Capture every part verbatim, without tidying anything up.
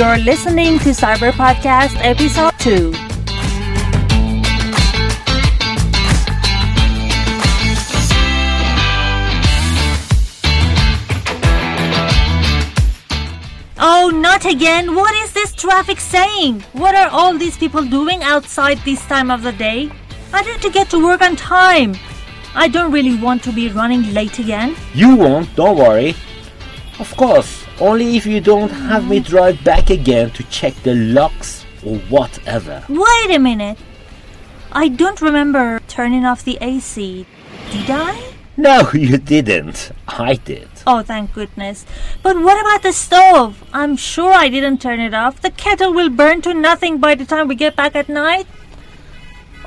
You're listening to Cyber Podcast Episode two. Oh, not again! What is this traffic saying? What are all these people doing outside this time of the day? I need to get to work on time. I don't really want to be running late again. You won't, don't worry. Of course. Only if you don't have me drive back again to check the locks or whatever. Wait a minute. I don't remember turning off the A C. Did I? No, you didn't. I did. Oh, thank goodness. But what about the stove? I'm sure I didn't turn it off. The kettle will burn to nothing by the time we get back at night.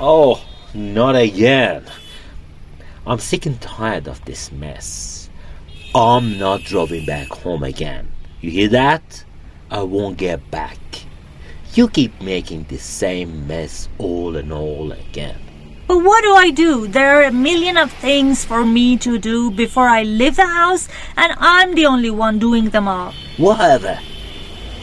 Oh, not again. I'm sick and tired of this mess. I'm not driving back home again. You hear that? I won't get back. You keep making the same mess all and all again. But what do I do? There are a million of things for me to do before I leave the house, and I'm the only one doing them all. Whatever.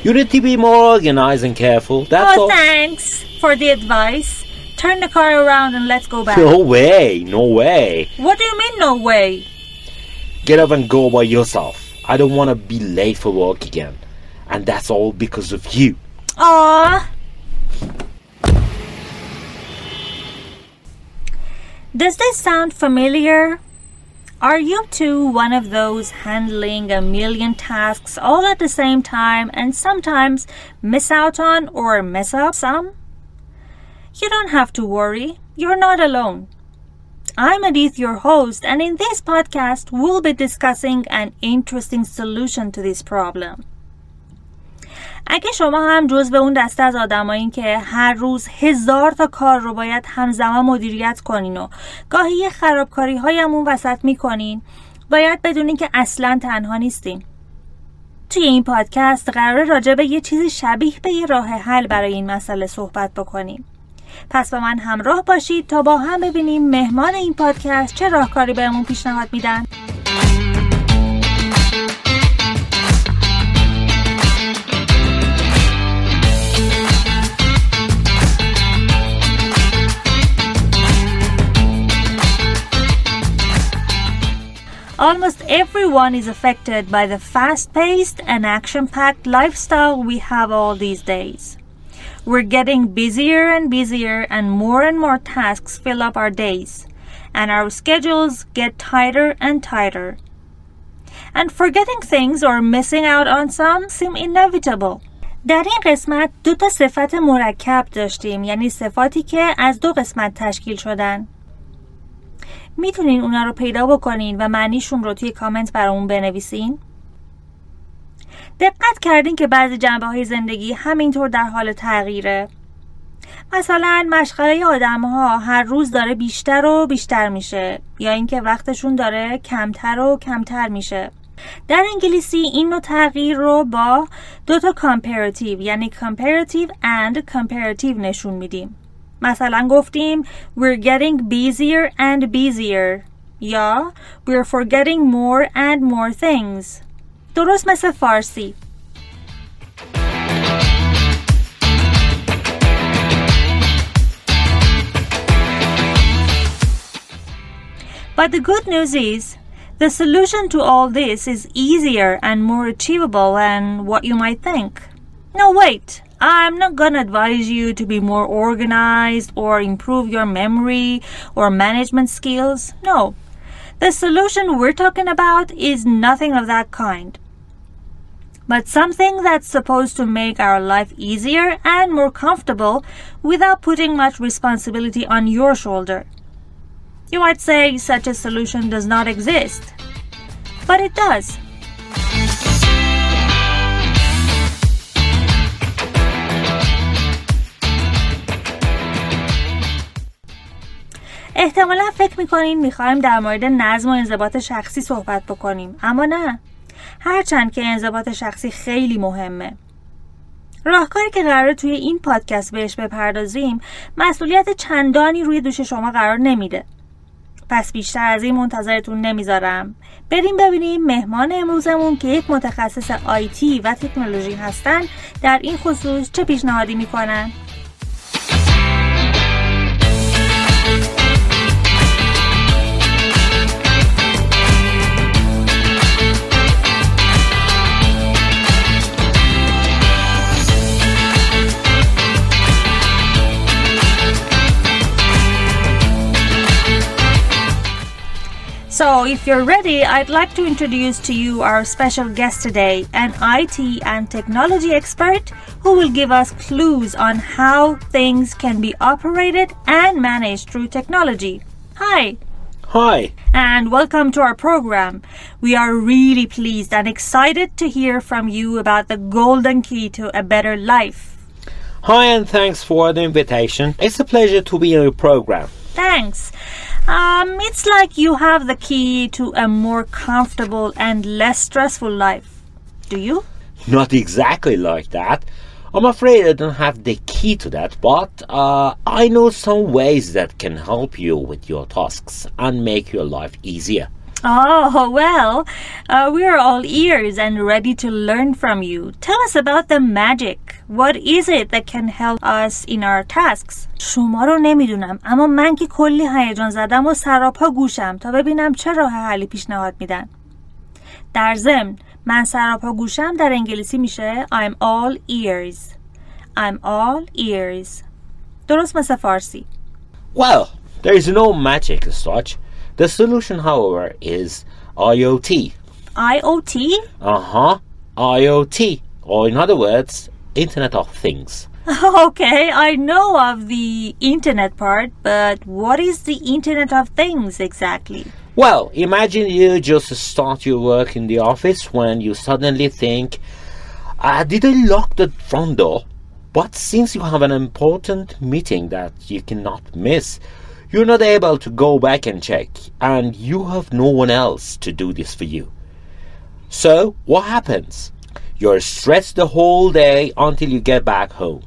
You need to be more organized and careful. That's oh, all. Thanks for the advice. Turn the car around and let's go back. No way, no way. What do you mean, no way? Get up and go by yourself. I don't want to be late for work again. And that's all because of you. Aww. Does this sound familiar? Are you too one of those handling a million tasks all at the same time and sometimes miss out on or mess up some? You don't have to worry. You're not alone. I'm Adith, your host, and in this podcast, we'll be discussing an interesting solution to this problem. اگه شما هم جزو اون دسته از آدمایین که هر روز هزار تا کار رو باید همزمان مدیریت کنین و گاهی خرابکاری های همون وسط میکنین، باید بدونین که اصلاً تنها نیستین. توی این پادکست قراره راجع به یه چیزی شبیه به یه راه حل برای این مسئله صحبت بکنیم. پس با من همراه باشید تا با هم ببینیم مهمان این پادکست چه راهکاری بهمون پیشنهاد میدن. Almost everyone is affected by the fast-paced and action-packed lifestyle we have all these days. We're getting busier and busier, and more and more tasks fill up our days, and our schedules get tighter and tighter. And forgetting things or missing out on some seem inevitable. در این قسمت دو تا صفت مرکب داشتیم، یعنی صفاتی که از دو قسمت تشکیل شدن. میتونین اونا رو پیدا بکنین و معنیشون رو توی کامنت برامون بنویسین. دقت کردین که بعضی جنبه‌های زندگی همینطور در حال تغییره. مثلا مشغله آدم‌ها هر روز داره بیشتر و بیشتر میشه، یا اینکه وقتشون داره کمتر و کمتر میشه. در انگلیسی این نوع تغییر رو با دو تا کامپراتیو، یعنی comparative and comparative نشون میدیم. مثلا گفتیم we're getting busier and busier یا we're forgetting more and more things. درست مثل فارسی. But the good news is, the solution to all this is easier and more achievable than what you might think. No, wait, I'm not gonna advise you to be more organized or improve your memory or management skills. No, the solution we're talking about is nothing of that kind. But something that's supposed to make our life easier and more comfortable without putting much responsibility on your shoulder. You might say such a solution does not exist, but it does. احتمالاً فکر میکنین میخوایم در مورد نظم و انضباط شخصی صحبت بکنیم، اما نه. هرچند که انضباط شخصی خیلی مهمه. راهکاری که قراره توی این پادکست بهش بپردازیم مسئولیت چندانی روی دوش شما قرار نمیده. پس بیشتر از این منتظرتون نمیذارم. بریم ببینیم مهمان امروزمون که یک متخصص آیتی و تکنولوژی هستن در این خصوص چه پیشنهادی میکنن. So if you're ready, I'd like to introduce to you our special guest today, an آی تی and technology expert who will give us clues on how things can be operated and managed through technology. Hi. Hi. And welcome to our program. We are really pleased and excited to hear from you about the golden key to a better life. Hi, and thanks for the invitation. It's a pleasure to be on your program. Thanks. Um, it's like you have the key to a more comfortable and less stressful life. Do you? Not exactly like that. I'm afraid I don't have the key to that, but uh, I know some ways that can help you with your tasks and make your life easier. Oh, well, uh, we're all ears and ready to learn from you. Tell us about the magic. What is it that can help us in our tasks? شما رو نمیدونم اما من که کلی هیجان زدم و سراپا گوشم تا ببینم چه راه حلی پیشنهاد میدن. در ضمن من سراپا گوشم در انگلیسی میشه I'm all ears. I'm all ears. درست مثل فارسی. Well, there is no magic as such. The solution, however, is IoT. IoT? Uh-huh. IoT. Or in other words, Internet of Things. Okay, I know of the Internet part, but what is the Internet of Things exactly? Well, imagine you just start your work in the office when you suddenly think, I didn't lock the front door, but since you have an important meeting that you cannot miss, you're not able to go back and check, and you have no one else to do this for you. So, what happens? You're stressed the whole day until you get back home.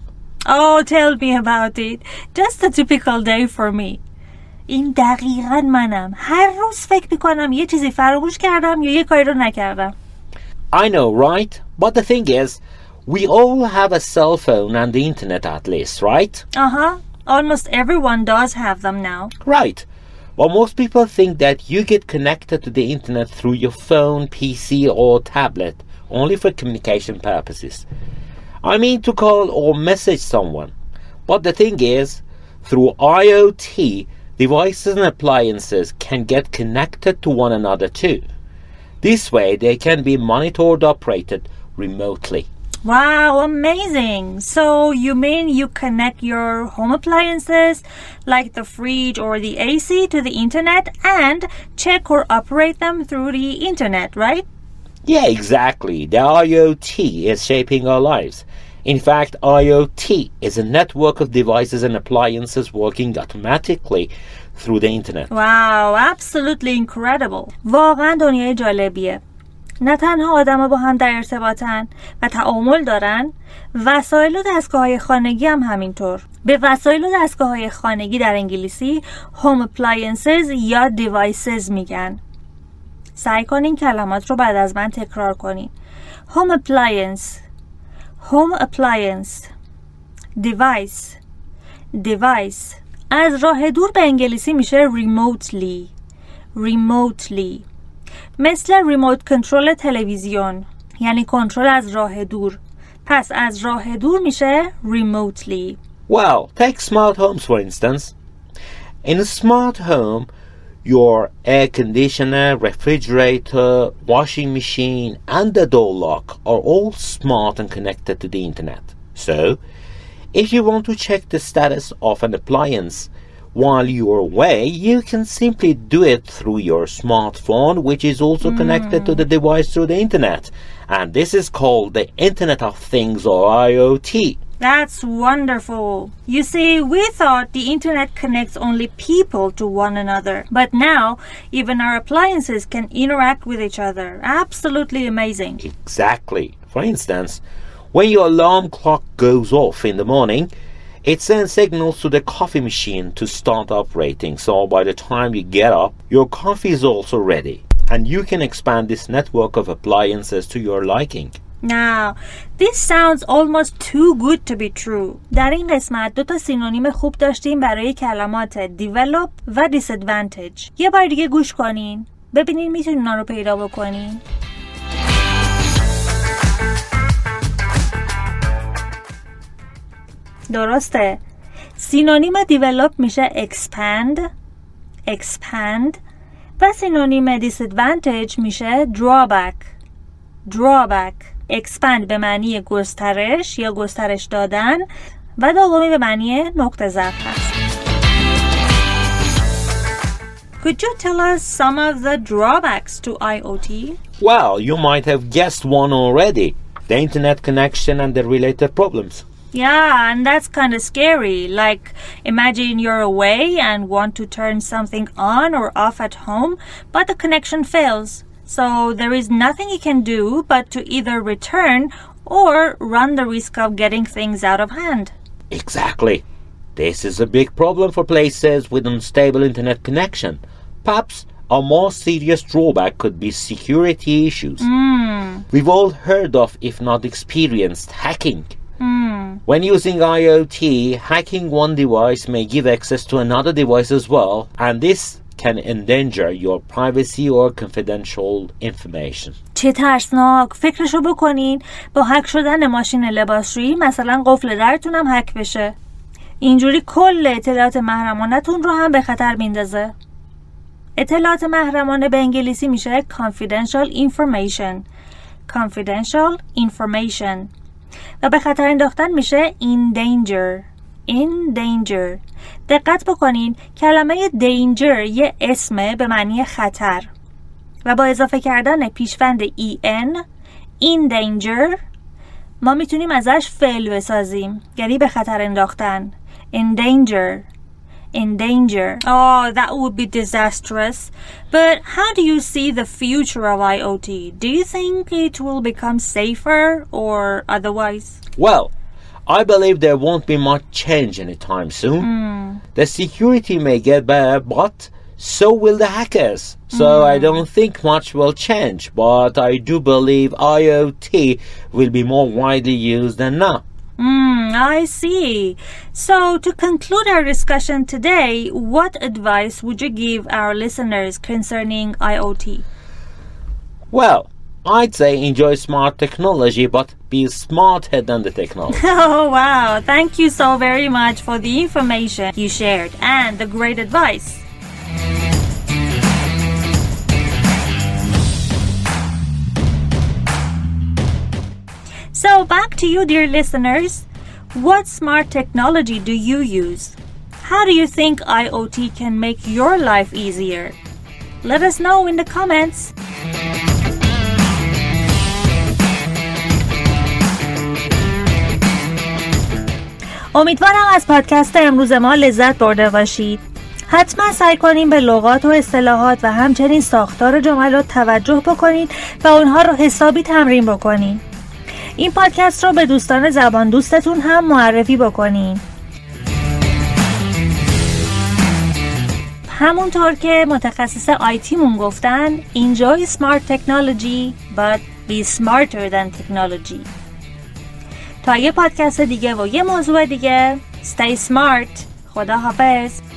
Oh, tell me about it. Just a typical day for me. این دقیقاً منم. هر روز فکر میکنم یه چیزی فراموش کردم یا یه کاری رو نکردم. I know, right? But the thing is, we all have a cell phone and the internet at least, right? Uh-huh. Almost everyone does have them now. Right. Well, most people think that you get connected to the internet through your phone, P C or tablet, only for communication purposes. I mean to call or message someone. But the thing is, through IoT, devices and appliances can get connected to one another too. This way, they can be monitored, operated remotely. Wow, amazing. So you mean you connect your home appliances like the fridge or the A C to the internet and check or operate them through the internet, right? Yeah, exactly. The IoT is shaping our lives. In fact, IoT is a network of devices and appliances working automatically through the internet. Wow, absolutely incredible. واقعا دنیای جالبیه. نه تنها آدم‌ها با هم در ارتباطن و تعامل دارن، وسایل و دستگاه‌های خانگی هم همینطور. به وسایل و دستگاه‌های خانگی در انگلیسی home appliances یا devices میگن. سعی کنین کلمات رو بعد از من تکرار کنین. home appliance, home appliance, device, device. از راه دور به انگلیسی میشه remotely, remotely. مثل ریموت کنترل تلویزیون، یعنی کنترل از راه دور. پس از راه دور میشه remotely. Well, take smart homes for instance. In a smart home, your air conditioner, refrigerator, washing machine and the door lock are all smart and connected to the internet. So, if you want to check the status of an appliance while you're away, you can simply do it through your smartphone, which is also mm. connected to the device through the internet. And this is called the Internet of Things or IoT. That's wonderful. You see, we thought the internet connects only people to one another. But now, even our appliances can interact with each other. Absolutely amazing. Exactly. For instance, when your alarm clock goes off in the morning, It sends signals to the coffee machine to start operating, so by the time you get up, your coffee is also ready, and you can expand this network of appliances to your liking. Now, this sounds almost too good to be true. در این قسمت دو تا سینونیم خوب داشتیم برای کلمات develop و disadvantage. یه بار دیگه گوش کنین ببینین میتونین اونا رو پیدا بکنین. درسته. سینونیم develop میشه expand expand و سینونیم disadvantage میشه drawback drawback. expand به معنی گسترش یا گسترش دادن و دومی به معنی نقطه ضعف است. Could you tell us some of the drawbacks to IoT? Well, you might have guessed one already. The internet connection and the related problems. Yeah, and that's kind of scary. Like, imagine you're away and want to turn something on or off at home, but the connection fails. So there is nothing you can do but to either return or run the risk of getting things out of hand. Exactly. This is a big problem for places with unstable internet connection. Perhaps a more serious drawback could be security issues. Mm. We've all heard of, if not experienced, hacking. Mm. When using IoT, hacking one device may give access to another device as well, and this can endanger your privacy or confidential information. چه ترسناک. فکرشو بکنین با هک شدن ماشین لباسشویی مثلا قفل درتون هم هک بشه. اینجوری کل اطلاعات محرمانه‌تون رو هم به خطر میندازه. اطلاعات محرمانه به انگلیسی میشه confidential information. confidential information و به خطر انداختن میشه in danger. in danger. دقت بکنین کلمه danger یه اسمه به معنی خطر و با اضافه کردن پیشوند en in danger ما میتونیم ازش فعل بسازیم، یعنی به خطر انداختن. in danger. in danger. Oh, that would be disastrous. But how do you see the future of IoT? Do you think it will become safer or otherwise? Well, I believe there won't be much change anytime soon. Mm. The security may get better, but so will the hackers. So mm. I don't think much will change, but I do believe IoT will be more widely used than now. Mm, I see. So to conclude our discussion today, what advice would you give our listeners concerning IoT? Well, I'd say enjoy smart technology, but be smarter than the technology. Oh, wow. Thank you so very much for the information you shared and the great advice. So back to you, dear listeners. What smart technology do you use? How do you think IoT can make your life easier? Let us know in the comments. امیدوارم از پادکست امروز ما لذت برده باشید. حتما سعی کنید به لغات و اصطلاحات و همچنین ساختار جملات توجه بکنید و اونها رو حسابی تمرین بکنید. این پادکست رو به دوستان زبان دوستتون هم معرفی بکنید. همونطور که متخصص آیتی مون گفتن enjoy smart technology but be smarter than technology. تا یه پادکست دیگه و یه موضوع دیگه. Stay smart. خدا حافظ.